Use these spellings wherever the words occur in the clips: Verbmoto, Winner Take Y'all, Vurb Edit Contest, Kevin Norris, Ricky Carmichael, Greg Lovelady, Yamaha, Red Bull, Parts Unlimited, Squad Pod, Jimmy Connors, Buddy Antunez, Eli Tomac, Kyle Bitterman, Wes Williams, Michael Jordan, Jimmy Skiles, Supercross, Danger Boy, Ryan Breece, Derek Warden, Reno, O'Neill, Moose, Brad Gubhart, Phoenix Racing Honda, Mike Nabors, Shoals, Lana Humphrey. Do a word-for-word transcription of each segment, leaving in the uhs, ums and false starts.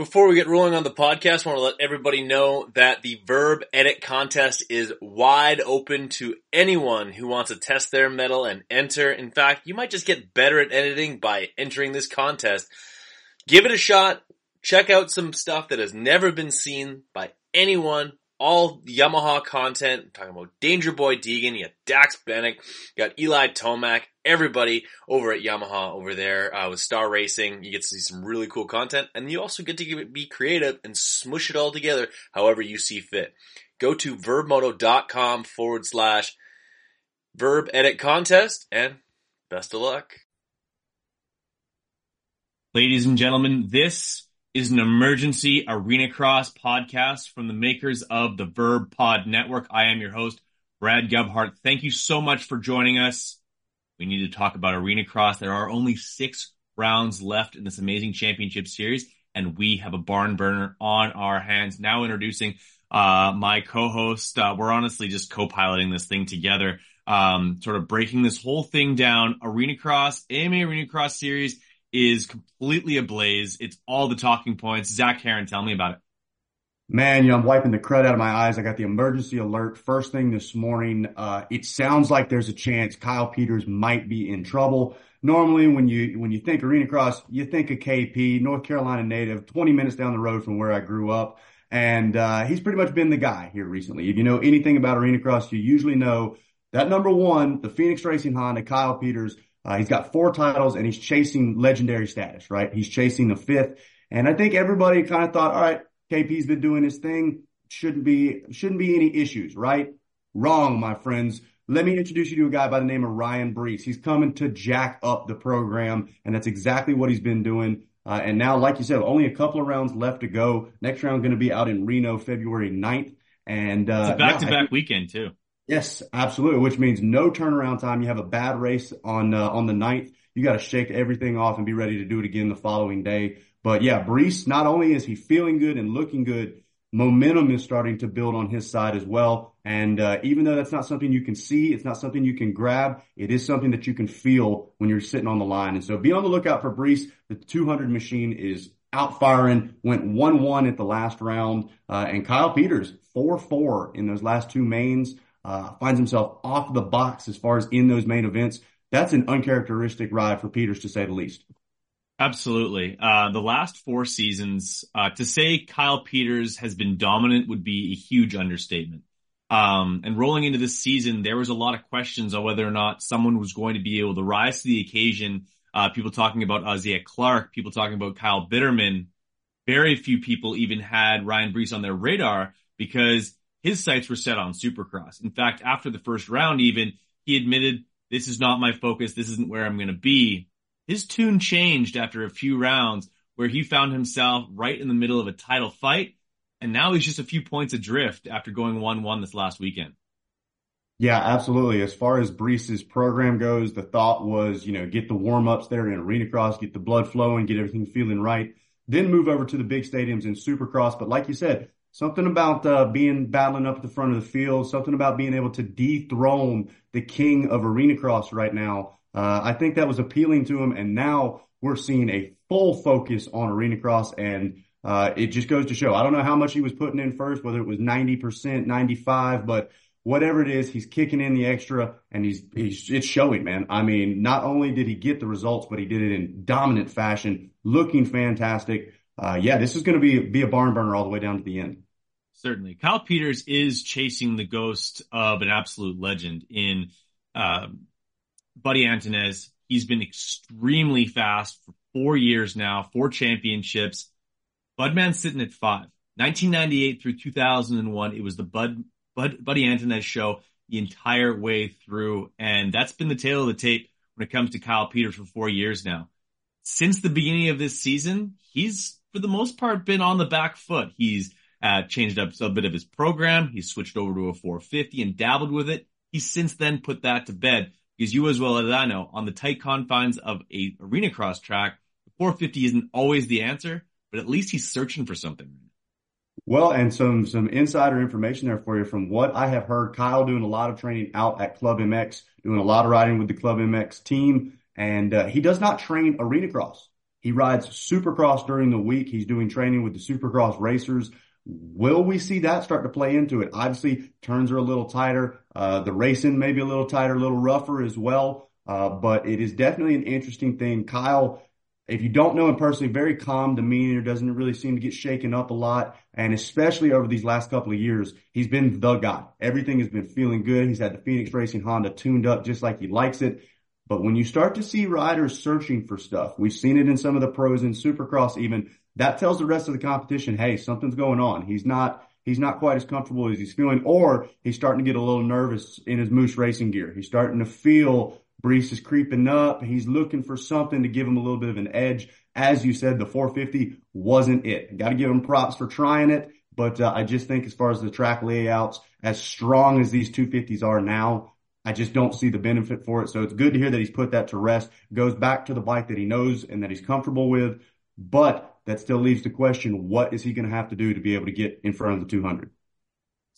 Before we get rolling on the podcast, I want to let everybody know that the Vurb Edit Contest is wide open to anyone who wants to test their metal and enter. In fact, you might just get better at editing by entering this contest. Give it a shot. Check out some stuff that has never been seen by anyone. All Yamaha content. I'm talking about Danger Boy Deegan. You got Dax Benick. You got Eli Tomac. Everybody over at Yamaha over there uh, with Star Racing. You get to see some really cool content. And you also get to be creative and smush it all together however you see fit. Go to verbmoto.com forward slash Vurb Edit Contest. And best of luck. Ladies and gentlemen, this is an emergency Arenacross podcast from the makers of the Vurb Pod Network. I am your host, Brad Gubhart. Thank you so much for joining us. We need to talk about Arenacross. There are only six rounds left in this amazing championship series, and we have a barn burner on our hands. Now introducing uh my co-host. Uh, we're honestly just co-piloting this thing together, um, sort of breaking this whole thing down. Arenacross, A M A Arenacross series is completely ablaze. It's all the talking points. Zach Heron, tell me about it. Man, you know, I'm wiping the crud out of my eyes. I got the emergency alert first thing this morning. Uh, it sounds like there's a chance Kyle Peters might be in trouble. Normally, when you when you think Arenacross, you think of K P, North Carolina native, twenty minutes down the road from where I grew up. And uh he's pretty much been the guy here recently. If you know anything about Arenacross, you usually know that number one, the Phoenix Racing Honda, Kyle Peters. Uh, he's got four titles, and he's chasing legendary status, right? He's chasing the fifth. And I think everybody kind of thought, all right, K P's been doing his thing. Shouldn't be, shouldn't be any issues, right? Wrong, my friends. Let me introduce you to a guy by the name of Ryan Breece. He's coming to jack up the program, and that's exactly what he's been doing. Uh, and now, like you said, only a couple of rounds left to go. Next round going to be out in Reno, February ninth. And, uh, it's a back-to-back yeah, I- weekend, too. Yes, absolutely, which means no turnaround time. You have a bad race on uh, on the ninth. You got to shake everything off and be ready to do it again the following day. But, yeah, Breece, not only is he feeling good and looking good, momentum is starting to build on his side as well. And uh, even though that's not something you can see, it's not something you can grab, it is something that you can feel when you're sitting on the line. And so be on the lookout for Breece. The two hundred machine is outfiring, went one one at the last round. Uh, and Kyle Peters, four four in those last two mains. Uh, finds himself off the box as far as in those main events. That's an uncharacteristic ride for Peters, to say the least. Absolutely. Uh, the last four seasons, uh, to say Kyle Peters has been dominant would be a huge understatement. Um, and rolling into this season, there was a lot of questions on whether or not someone was going to be able to rise to the occasion. Uh, people talking about Isaiah Clark, people talking about Kyle Bitterman. Very few people even had Ryan Breece on their radar because his sights were set on Supercross. In fact, after the first round even, he admitted, this is not my focus, this isn't where I'm going to be. His tune changed after a few rounds where he found himself right in the middle of a title fight, and now he's just a few points adrift after going one one this last weekend. Yeah, absolutely. As far as Breece's program goes, the thought was, you know, get the warm-ups there in Arenacross, get the blood flowing, get everything feeling right, then move over to the big stadiums in Supercross. But like you said, something about uh, being battling up at the front of the field, something about being able to dethrone the king of Arenacross right now. Uh, I think that was appealing to him, and now we're seeing a full focus on Arenacross, and uh, it just goes to show. I don't know how much he was putting in first, whether it was ninety percent, ninety-five, but whatever it is, he's kicking in the extra, and he's, he's it's showing, man. I mean, not only did he get the results, but he did it in dominant fashion, looking fantastic. Uh, yeah, this is going to be be a barn burner all the way down to the end. Certainly. Kyle Peters is chasing the ghost of an absolute legend in uh, Buddy Antunez. He's been extremely fast for four years now, four championships. Budman's sitting at five. nineteen ninety-eight through two thousand one, it was the Bud, Bud Buddy Antunez show the entire way through, and that's been the tail of the tape when it comes to Kyle Peters for four years now. Since the beginning of this season, he's for the most part been on the back foot. He's uh, changed up a bit of his program. He's switched over to a four fifty and dabbled with it. He's since then put that to bed because you as well as I know, on the tight confines of a Arenacross track, the four fifty isn't always the answer, but at least he's searching for something. Well, and some some insider information there for you. From what I have heard, Kyle doing a lot of training out at Club M X, doing a lot of riding with the Club M X team, and uh, he does not train Arenacross. He rides Supercross during the week. He's doing training with the Supercross racers. Will we see that start to play into it? Obviously, turns are a little tighter. Uh, the racing may be a little tighter, a little rougher as well. Uh, but it is definitely an interesting thing. Kyle, if you don't know him personally, very calm demeanor, doesn't really seem to get shaken up a lot. And especially over these last couple of years, he's been the guy. Everything has been feeling good. He's had the Phoenix Racing Honda tuned up just like he likes it. But when you start to see riders searching for stuff, we've seen it in some of the pros in Supercross even, that tells the rest of the competition, hey, something's going on. He's not he's not quite as comfortable as he's feeling, or he's starting to get a little nervous in his Moose racing gear. He's starting to feel Breece is creeping up. He's looking for something to give him a little bit of an edge. As you said, the four fifty wasn't it. Got to give him props for trying it. But uh, I just think as far as the track layouts, as strong as these two fifties are now, I just don't see the benefit for it. So it's good to hear that he's put that to rest, goes back to the bike that he knows and that he's comfortable with. But that still leaves the question, what is he going to have to do to be able to get in front of the two hundred?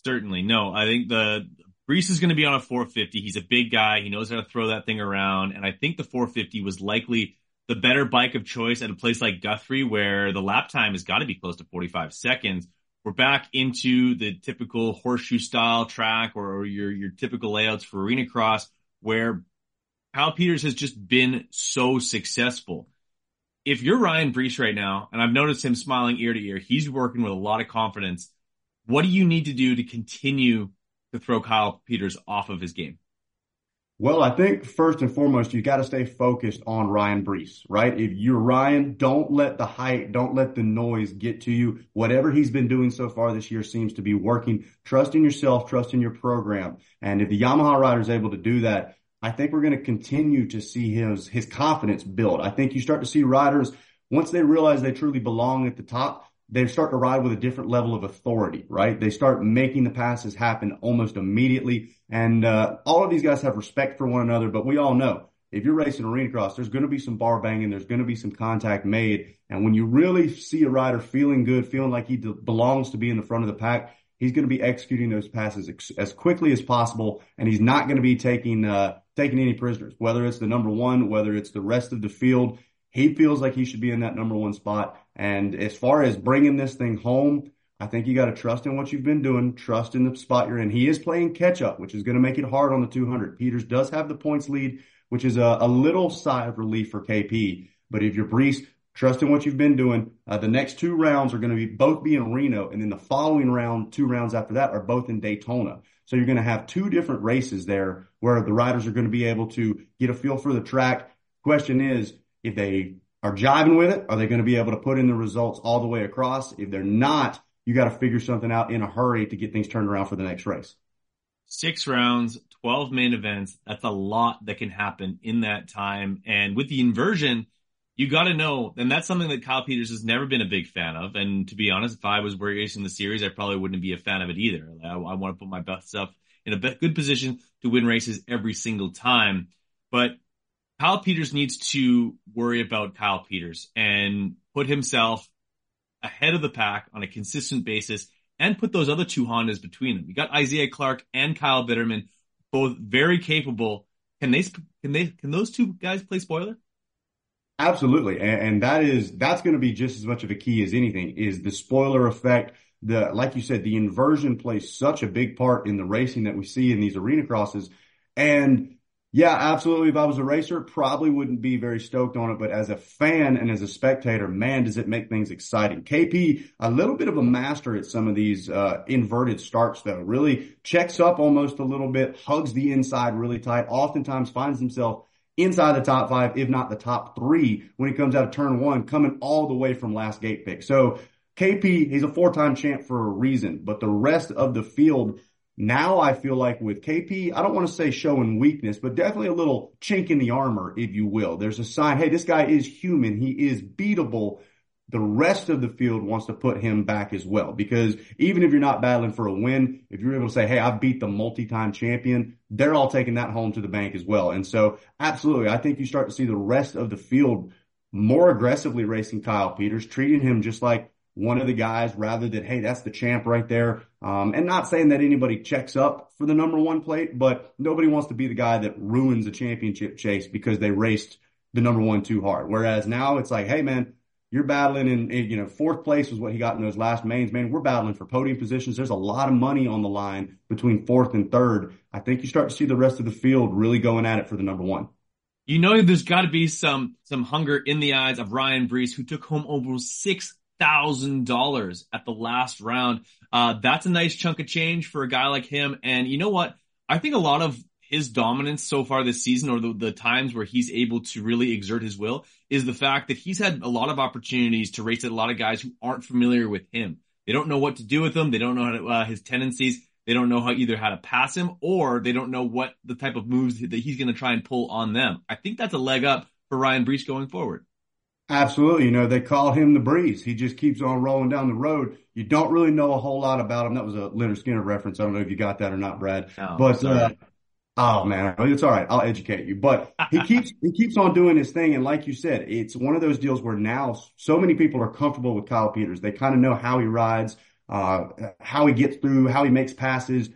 Certainly. No, I think the Breece is going to be on a four fifty. He's a big guy. He knows how to throw that thing around. And I think the four fifty was likely the better bike of choice at a place like Guthrie, where the lap time has got to be close to forty-five seconds. We're back into the typical horseshoe style track, or, or your, your typical layouts for Arenacross, where Kyle Peters has just been so successful. If you're Ryan Breece right now, and I've noticed him smiling ear to ear, he's working with a lot of confidence. What do you need to do to continue to throw Kyle Peters off of his game? Well, I think first and foremost, you got to stay focused on Ryan Breece, right? If you're Ryan, don't let the hype, don't let the noise get to you. Whatever he's been doing so far this year seems to be working. Trust in yourself, trust in your program. And if the Yamaha rider is able to do that, I think we're going to continue to see his, his confidence build. I think you start to see riders, once they realize they truly belong at the top, they start to ride with a different level of authority, right? They start making the passes happen almost immediately. And uh, all of these guys have respect for one another, but we all know if you're racing Arenacross, there's going to be some bar banging, there's going to be some contact made. And when you really see a rider feeling good, feeling like he de- belongs to be in the front of the pack, he's going to be executing those passes ex- as quickly as possible, and he's not going to be taking uh, taking any prisoners, whether it's the number one, whether it's the rest of the field. He feels like he should be in that number one spot. And as far as bringing this thing home, I think you got to trust in what you've been doing, trust in the spot you're in. He is playing catch-up, which is going to make it hard on the two hundred. Peters does have the points lead, which is a, a little sigh of relief for K P. But if you're Breece, trust in what you've been doing. Uh, the next two rounds are going to be both be in Reno, and then the following round, two rounds after that, are both in Daytona. So you're going to have two different races there where the riders are going to be able to get a feel for the track. Question is, if they are jiving with it, are they going to be able to put in the results all the way across? If they're not, you got to figure something out in a hurry to get things turned around for the next race. Six rounds, twelve main events. That's a lot that can happen in that time. And with the inversion, you got to know, and that's something that Kyle Peters has never been a big fan of. And to be honest, if I was racing the series, I probably wouldn't be a fan of it either. I, I want to put my best stuff in a be- good position to win races every single time. But Kyle Peters needs to worry about Kyle Peters and put himself ahead of the pack on a consistent basis and put those other two Hondas between them. You got Isaiah Clark and Kyle Bitterman, both very capable. Can they, can they, can those two guys play spoiler? Absolutely. And, and that is, that's going to be just as much of a key as anything is the spoiler effect. The, like you said, the inversion plays such a big part in the racing that we see in these arena crosses. And yeah, absolutely. If I was a racer, probably wouldn't be very stoked on it. But as a fan and as a spectator, man, does it make things exciting. K P, a little bit of a master at some of these uh inverted starts, though. Really checks up almost a little bit, hugs the inside really tight, oftentimes finds himself inside the top five, if not the top three, when he comes out of turn one, coming all the way from last gate pick. So K P, he's a four-time champ for a reason. But the rest of the field, now I feel like with K P, I don't want to say showing weakness, but definitely a little chink in the armor, if you will. There's a sign, hey, this guy is human. He is beatable. The rest of the field wants to put him back as well, because even if you're not battling for a win, if you're able to say, hey, I beat the multi-time champion, they're all taking that home to the bank as well. And so absolutely, I think you start to see the rest of the field more aggressively racing Kyle Peters, treating him just like one of the guys rather than, hey, that's the champ right there. Um, and not saying that anybody checks up for the number one plate, but nobody wants to be the guy that ruins the championship chase because they raced the number one too hard. Whereas now it's like, hey, man, you're battling in, in, you know, fourth place was what he got in those last mains. Man, we're battling for podium positions. There's a lot of money on the line between fourth and third. I think you start to see the rest of the field really going at it for the number one. You know, there's got to be some some hunger in the eyes of Ryan Breece, who took home over six thousand dollars at the last round. Uh, that's a nice chunk of change for a guy like him. And you know what? I think a lot of his dominance so far this season, or the, the times where he's able to really exert his will, is the fact that he's had a lot of opportunities to race at a lot of guys who aren't familiar with him. They don't know what to do with him. They don't know how to, uh, his tendencies. They don't know how either how to pass him, or they don't know what the type of moves that he's going to try and pull on them. I think that's a leg up for Ryan Breece going forward. Absolutely. You know, they call him the Breeze. He just keeps on rolling down the road. You don't really know a whole lot about him. That was a Lynyrd Skynyrd reference. I don't know if you got that or not, Brad. No, but uh, oh man, it's all right. I'll educate you. But he keeps he keeps on doing his thing. And like you said, it's one of those deals where now so many people are comfortable with Kyle Peters. They kind of know how he rides, uh, how he gets through, how he makes passes.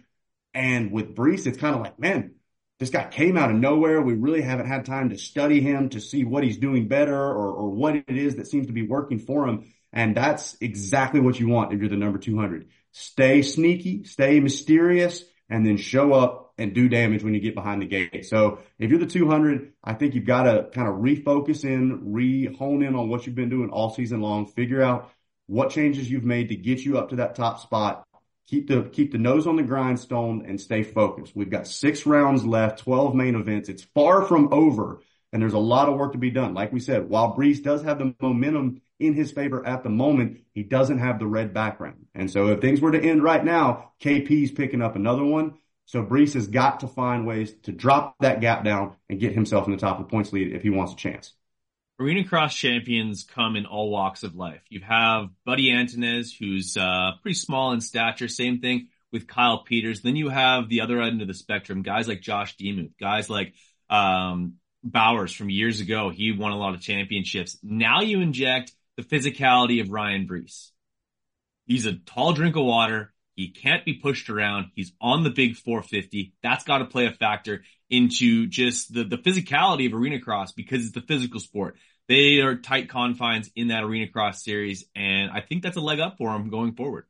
And with Breece, it's kind of like, man, this guy came out of nowhere. We really haven't had time to study him, to see what he's doing better, or, or what it is that seems to be working for him. And that's exactly what you want if you're the number two hundred. Stay sneaky, stay mysterious, and then show up and do damage when you get behind the gate. So if you're the two hundred, I think you've got to kind of refocus in, re-hone in on what you've been doing all season long, figure out what changes you've made to get you up to that top spot. Keep the keep the nose on the grindstone and stay focused. We've got six rounds left, twelve main events. It's far from over, and there's a lot of work to be done. Like we said, while Breece does have the momentum in his favor at the moment, he doesn't have the red background. And so if things were to end right now, K P's picking up another one. So Breece has got to find ways to drop that gap down and get himself in the top of the points lead if he wants a chance. Arenacross champions come in all walks of life. You have Buddy Antunez, who's uh, pretty small in stature. Same thing with Kyle Peters. Then you have the other end of the spectrum, guys like Josh Demuth, guys like um, Bowers from years ago. He won a lot of championships. Now you inject the physicality of Ryan Breece. He's a tall drink of water. He can't be pushed around. He's on the big four fifty. That's got to play a factor into just the, the physicality of Arenacross, because it's the physical sport. They are tight confines in that Arenacross series, and I think that's a leg up for them going forward.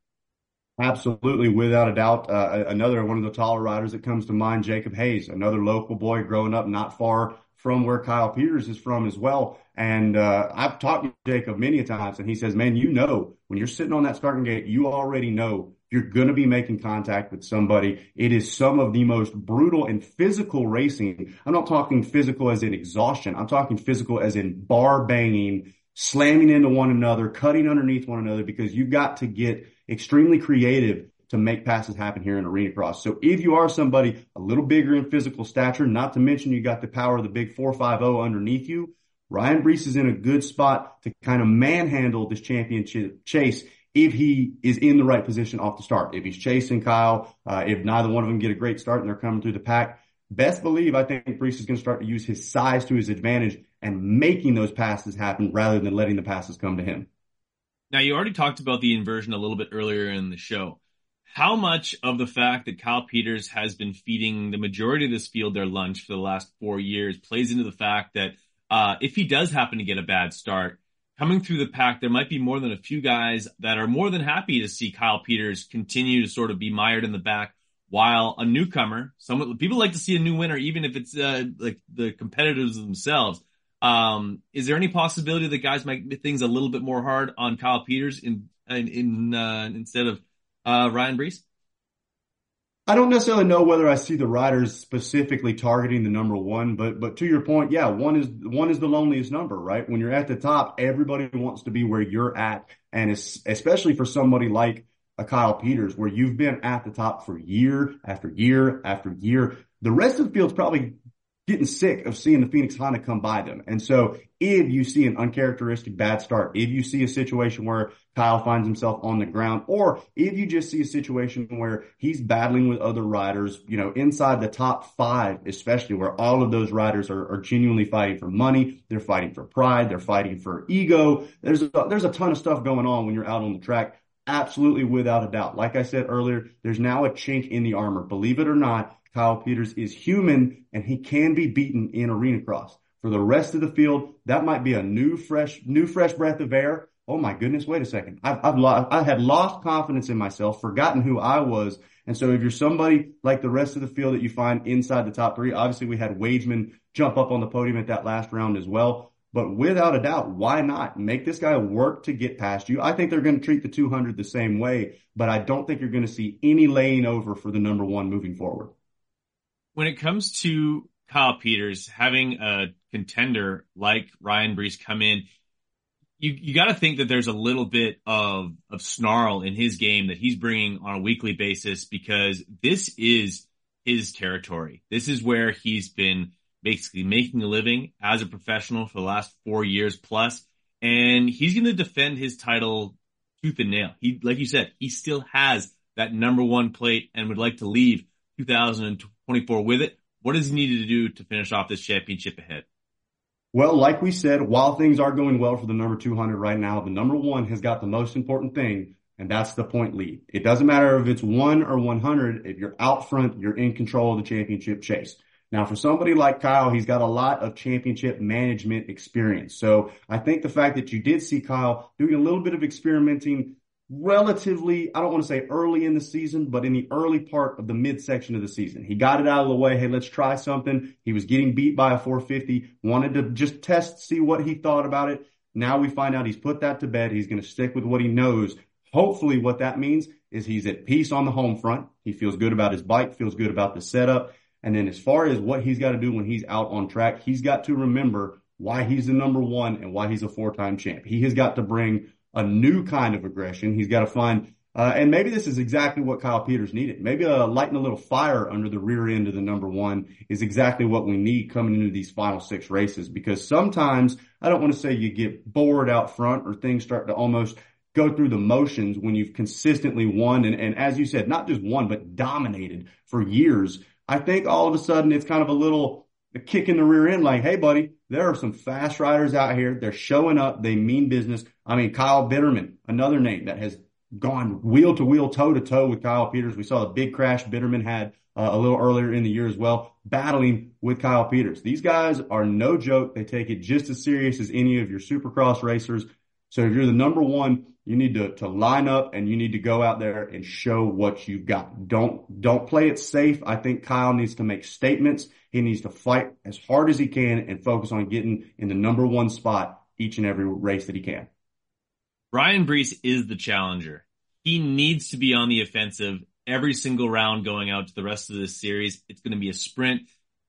Absolutely, without a doubt. Uh, another one of the taller riders that comes to mind, Jacob Hayes, another local boy growing up not far from where Kyle Peters is from as well. And uh, I've talked to Jacob many a times, and he says, man, you know, when you're sitting on that starting gate, you already know you're going to be making contact with somebody. It is some of the most brutal and physical racing. I'm not talking physical as in exhaustion. I'm talking physical as in bar banging, slamming into one another, cutting underneath one another, because you've got to get extremely creative to make passes happen here in Arenacross. So if you are somebody a little bigger in physical stature, not to mention you got the power of the big four fifty underneath you, Ryan Breece is in a good spot to kind of manhandle this championship chase if he is in the right position off the start. If he's chasing Kyle, uh, if neither one of them get a great start and they're coming through the pack, best believe I think Breece is going to start to use his size to his advantage and making those passes happen rather than letting the passes come to him. Now, you already talked about the inversion a little bit earlier in the show. How much of the fact that Kyle Peters has been feeding the majority of this field their lunch for the last four years plays into the fact that uh, if he does happen to get a bad start, coming through the pack, there might be more than a few guys that are more than happy to see Kyle Peters continue to sort of be mired in the back, while a newcomer, someone people like to see a new winner, even if it's uh, like the competitors themselves. Um, is there any possibility that guys might make things a little bit more hard on Kyle Peters in in, in uh, instead of uh, Ryan Breece? I don't necessarily know whether I see the riders specifically targeting the number one, but but to your point, yeah, one is one is the loneliest number, right? When you're at the top, everybody wants to be where you're at, and it's, especially for somebody like a Kyle Peters, where you've been at the top for year after year after year. The rest of the field's probably getting sick of seeing the Phoenix Honda come by them. And so if you see an uncharacteristic bad start, if you see a situation where Kyle finds himself on the ground, or if you just see a situation where he's battling with other riders, you know, inside the top five, especially where all of those riders are, are genuinely fighting for money, they're fighting for pride, they're fighting for ego. There's a, there's a ton of stuff going on when you're out on the track. Absolutely, without a doubt. Like I said earlier, there's now a chink in the armor. Believe it or not, Kyle Peters is human, and he can be beaten in Arenacross. For the rest of the field, that might be a new, fresh, new, fresh breath of air. Oh my goodness! Wait a second. I've, I've lo- I had lost confidence in myself, forgotten who I was. And so if you're somebody like the rest of the field that you find inside the top three, obviously we had Wageman jump up on the podium at that last round as well. But without a doubt, why not make this guy work to get past you? I think they're going to treat the two hundred the same way, but I don't think you're going to see any laying over for the number one moving forward. When it comes to Kyle Peters, having a contender like Ryan Breece come in, You you got to think that there's a little bit of of snarl in his game that he's bringing on a weekly basis, because this is his territory. This is where he's been basically making a living as a professional for the last four years plus, and he's going to defend his title tooth and nail. He, like you said, he still has that number one plate and would like to leave two thousand twenty-four with it. What does he need to do to finish off this championship ahead? Well, like we said, while things are going well for the number two hundred right now, the number one has got the most important thing, and that's the point lead. It doesn't matter if it's one or one hundred. If you're out front, you're in control of the championship chase. Now, for somebody like Kyle, he's got a lot of championship management experience. So I think the fact that you did see Kyle doing a little bit of experimenting relatively, I don't want to say early in the season, but in the early part of the midsection of the season. He got it out of the way. Hey, let's try something. He was getting beat by a four fifty, wanted to just test, see what he thought about it. Now we find out he's put that to bed. He's going to stick with what he knows. Hopefully what that means is he's at peace on the home front. He feels good about his bike, feels good about the setup. And then as far as what he's got to do when he's out on track, he's got to remember why he's the number one and why he's a four-time champ. He has got to bring a new kind of aggression. He's got to find, uh, and maybe this is exactly what Kyle Peters needed. Maybe uh, lighting a little fire under the rear end of the number one is exactly what we need coming into these final six races, because sometimes, I don't want to say you get bored out front or things start to almost go through the motions when you've consistently won. And, and as you said, not just won, but dominated for years. I think all of a sudden it's kind of a little a kick in the rear end, like, hey, buddy, there are some fast riders out here. They're showing up. They mean business. I mean, Kyle Bitterman, another name that has gone wheel-to-wheel, toe-to-toe with Kyle Peters. We saw the big crash Bitterman had uh, a little earlier in the year as well, battling with Kyle Peters. These guys are no joke. They take it just as serious as any of your Supercross racers. So if you're the number one, you need to, to line up and you need to go out there and show what you've got. Don't, don't play it safe. I think Kyle needs to make statements. He needs to fight as hard as he can and focus on getting in the number one spot each and every race that he can. Ryan Breece is the challenger. He needs to be on the offensive every single round going out to the rest of this series. It's going to be a sprint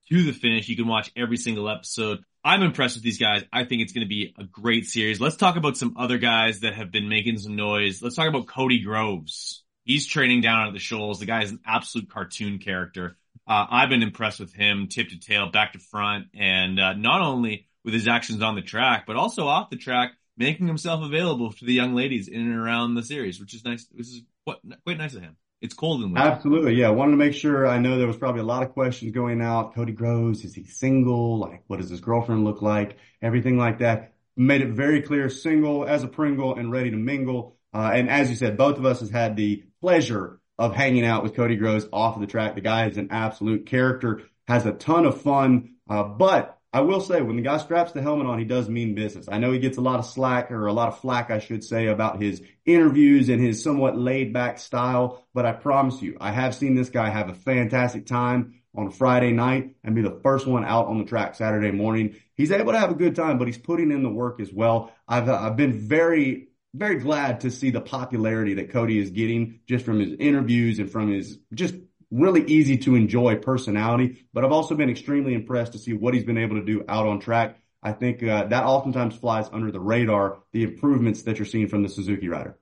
to the finish. You can watch every single episode. I'm impressed with these guys. I think it's going to be a great series. Let's talk about some other guys that have been making some noise. Let's talk about Cody Groves. He's training down at the Shoals. The guy is an absolute cartoon character. Uh, I've been impressed with him, tip to tail, back to front, and uh, not only with his actions on the track, but also off the track, making himself available to the young ladies in and around the series, which is nice. This is quite, quite nice of him. It's cold and winter. Absolutely, yeah. I wanted to make sure. I know there was probably a lot of questions going out. Cody Groves, is he single? Like, what does his girlfriend look like? Everything like that. Made it very clear, single as a Pringle and ready to mingle. Uh, and as you said, both of us has had the pleasure of hanging out with Cody Groves off of the track. The guy is an absolute character, has a ton of fun, uh, but I will say, when the guy straps the helmet on, he does mean business. I know he gets a lot of slack, or a lot of flack, I should say, about his interviews and his somewhat laid-back style, but I promise you, I have seen this guy have a fantastic time on Friday night and be the first one out on the track Saturday morning. He's able to have a good time, but he's putting in the work as well. I've, uh, I've been very, very glad to see the popularity that Cody is getting just from his interviews and from his just really easy to enjoy personality, but I've also been extremely impressed to see what he's been able to do out on track. I think uh, that oftentimes flies under the radar, the improvements that you're seeing from the Suzuki rider.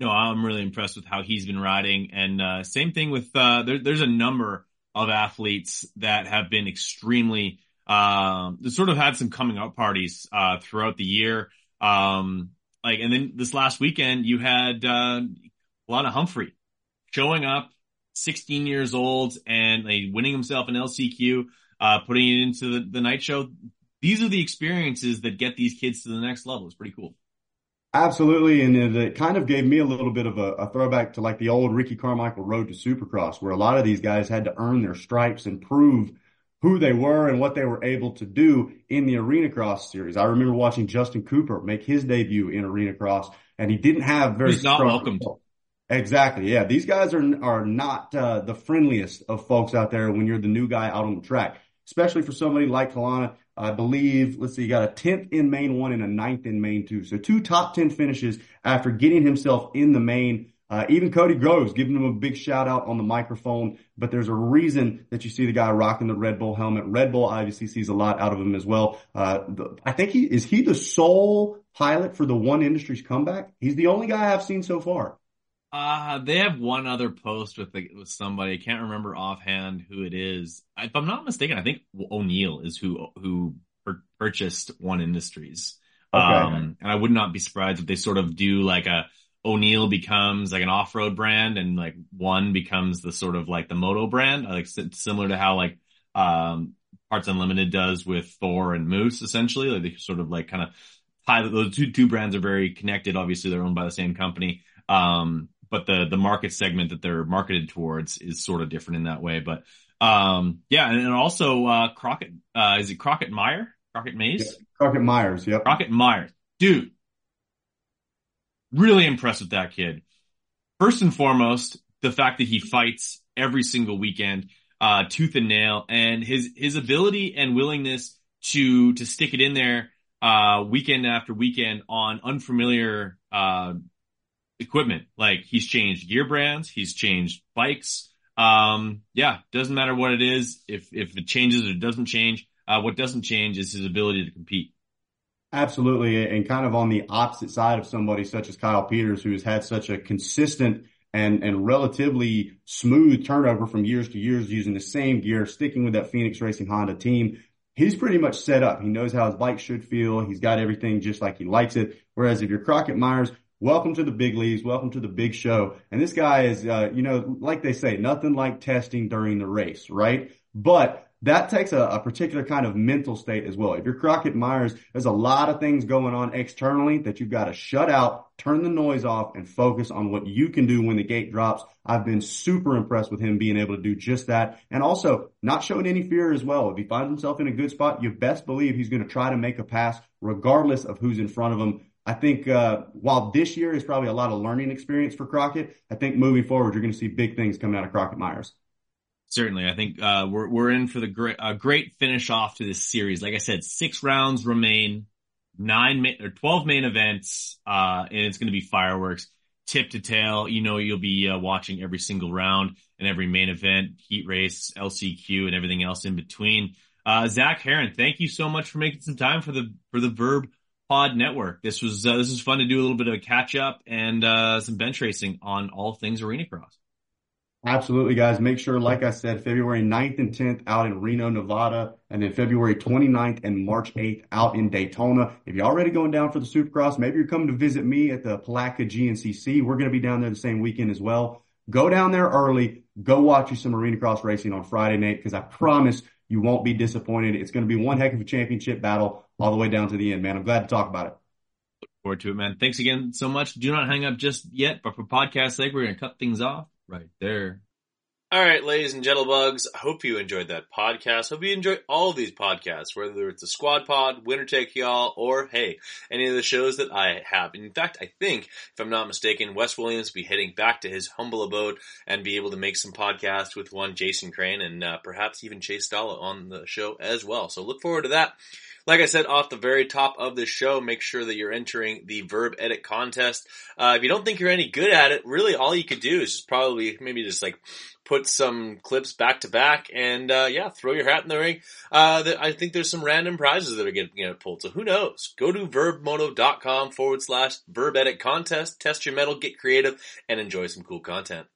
No, I'm really impressed with how he's been riding. And uh, same thing with, uh, there, there's a number of athletes that have been extremely, um, uh, sort of had some coming out parties uh, throughout the year. Um, like, and then this last weekend, you had uh, Lana Humphrey showing up, sixteen years old, and like, winning himself an L C Q, uh, putting it into the, the night show. These are the experiences that get these kids to the next level. It's pretty cool. Absolutely, and it kind of gave me a little bit of a, a throwback to like the old Ricky Carmichael Road to Supercross, where a lot of these guys had to earn their stripes and prove who they were and what they were able to do in the Arenacross series. I remember watching Justin Cooper make his debut in Arenacross, and he didn't have very He's not strong welcomed. People. Exactly. Yeah. These guys are, are not uh, the friendliest of folks out there when you're the new guy out on the track, especially for somebody like Kalana. I believe, let's see, he got a tenth in main one and a ninth in main two. So two top ten finishes after getting himself in the main. Uh, even Cody Groves giving him a big shout out on the microphone. But there's a reason that you see the guy rocking the Red Bull helmet. Red Bull obviously sees a lot out of him as well. Uh, the, I think he, is he the sole pilot for the One Industries comeback? He's the only guy I've seen so far. Uh, they have one other post with the, with somebody. I can't remember offhand who it is. If I'm not mistaken, I think O'Neill is who who purchased One Industries. Okay. Um, and I would not be surprised if they sort of do like a O'Neill becomes like an off-road brand and like One becomes the sort of like the moto brand, like similar to how like um Parts Unlimited does with Thor and Moose essentially. Like they sort of like kind of pilot those two two brands are very connected. Obviously, they're owned by the same company. Um, But the, the market segment that they're marketed towards is sort of different in that way. But, um, yeah. And, and also, uh, Crockett, uh, is it Crockett Myers? Crockett Mays? Yeah, Crockett Myers. Yep. Crockett Myers. Dude. Really impressed with that kid. First and foremost, the fact that he fights every single weekend, uh, tooth and nail, and his, his ability and willingness to, to stick it in there, uh, weekend after weekend on unfamiliar, uh, equipment. Like he's changed gear brands, he's changed bikes. Um, yeah, doesn't matter what it is, if if it changes or doesn't change. Uh, what doesn't change is his ability to compete. Absolutely, and kind of on the opposite side of somebody such as Kyle Peters, who has had such a consistent and and relatively smooth turnover from years to years using the same gear, sticking with that Phoenix Racing Honda team. He's pretty much set up. He knows how his bike should feel. He's got everything just like he likes it. Whereas if you're Crockett Myers, welcome to the big leagues. Welcome to the big show. And this guy is, uh, you know, like they say, nothing like testing during the race, right? But that takes a, a particular kind of mental state as well. If you're Crockett Myers, there's a lot of things going on externally that you've got to shut out, turn the noise off, and focus on what you can do when the gate drops. I've been super impressed with him being able to do just that. And also not showing any fear as well. If he finds himself in a good spot, you best believe he's going to try to make a pass regardless of who's in front of him. I think uh, while this year is probably a lot of learning experience for Crockett, I think moving forward, you're going to see big things coming out of Crockett Myers. Certainly. I think uh, we're we're in for the great, uh, great finish off to this series. Like I said, six rounds remain, nine ma- or twelve main events, uh, and it's going to be fireworks. Tip to tail, you know, you'll be uh, watching every single round and every main event, heat race, L C Q, and everything else in between. Uh, Zach Heron, thank you so much for making some time for the for the Vurb Pod Network. This was uh, this was fun to do a little bit of a catch up and uh, some bench racing on all things Arenacross. Absolutely, guys. Make sure, like I said, February ninth and tenth out in Reno, Nevada, and then February twenty-ninth and March eighth out in Daytona. If you're already going down for the Supercross, maybe you're coming to visit me at the Palatka G N C C. We're going to be down there the same weekend as well. Go down there early. Go watch you some Arenacross racing on Friday night, because I promise you won't be disappointed. It's going to be one heck of a championship battle all the way down to the end, man. I'm glad to talk about it. Look forward to it, man. Thanks again so much. Do not hang up just yet, but for podcast sake, we're going to cut things off right there. All right, ladies and gentlebugs, I hope you enjoyed that podcast. Hope you enjoyed all of these podcasts, whether it's the Squad Pod, Winner Take Y'all, or, hey, any of the shows that I have. And in fact, I think, if I'm not mistaken, Wes Williams will be heading back to his humble abode and be able to make some podcasts with one Jason Crane and uh, perhaps even Chase Stalla on the show as well. So look forward to that. Like I said, off the very top of the show, make sure that you're entering the Vurb Edit Contest. Uh, if you don't think you're any good at it, really all you could do is just probably maybe just like put some clips back to back and, uh, yeah, throw your hat in the ring. Uh, the, I think there's some random prizes that are getting you know, pulled, so who knows? Go to verbmoto dot com forward slash Vurb Edit Contest, test your metal, get creative, and enjoy some cool content.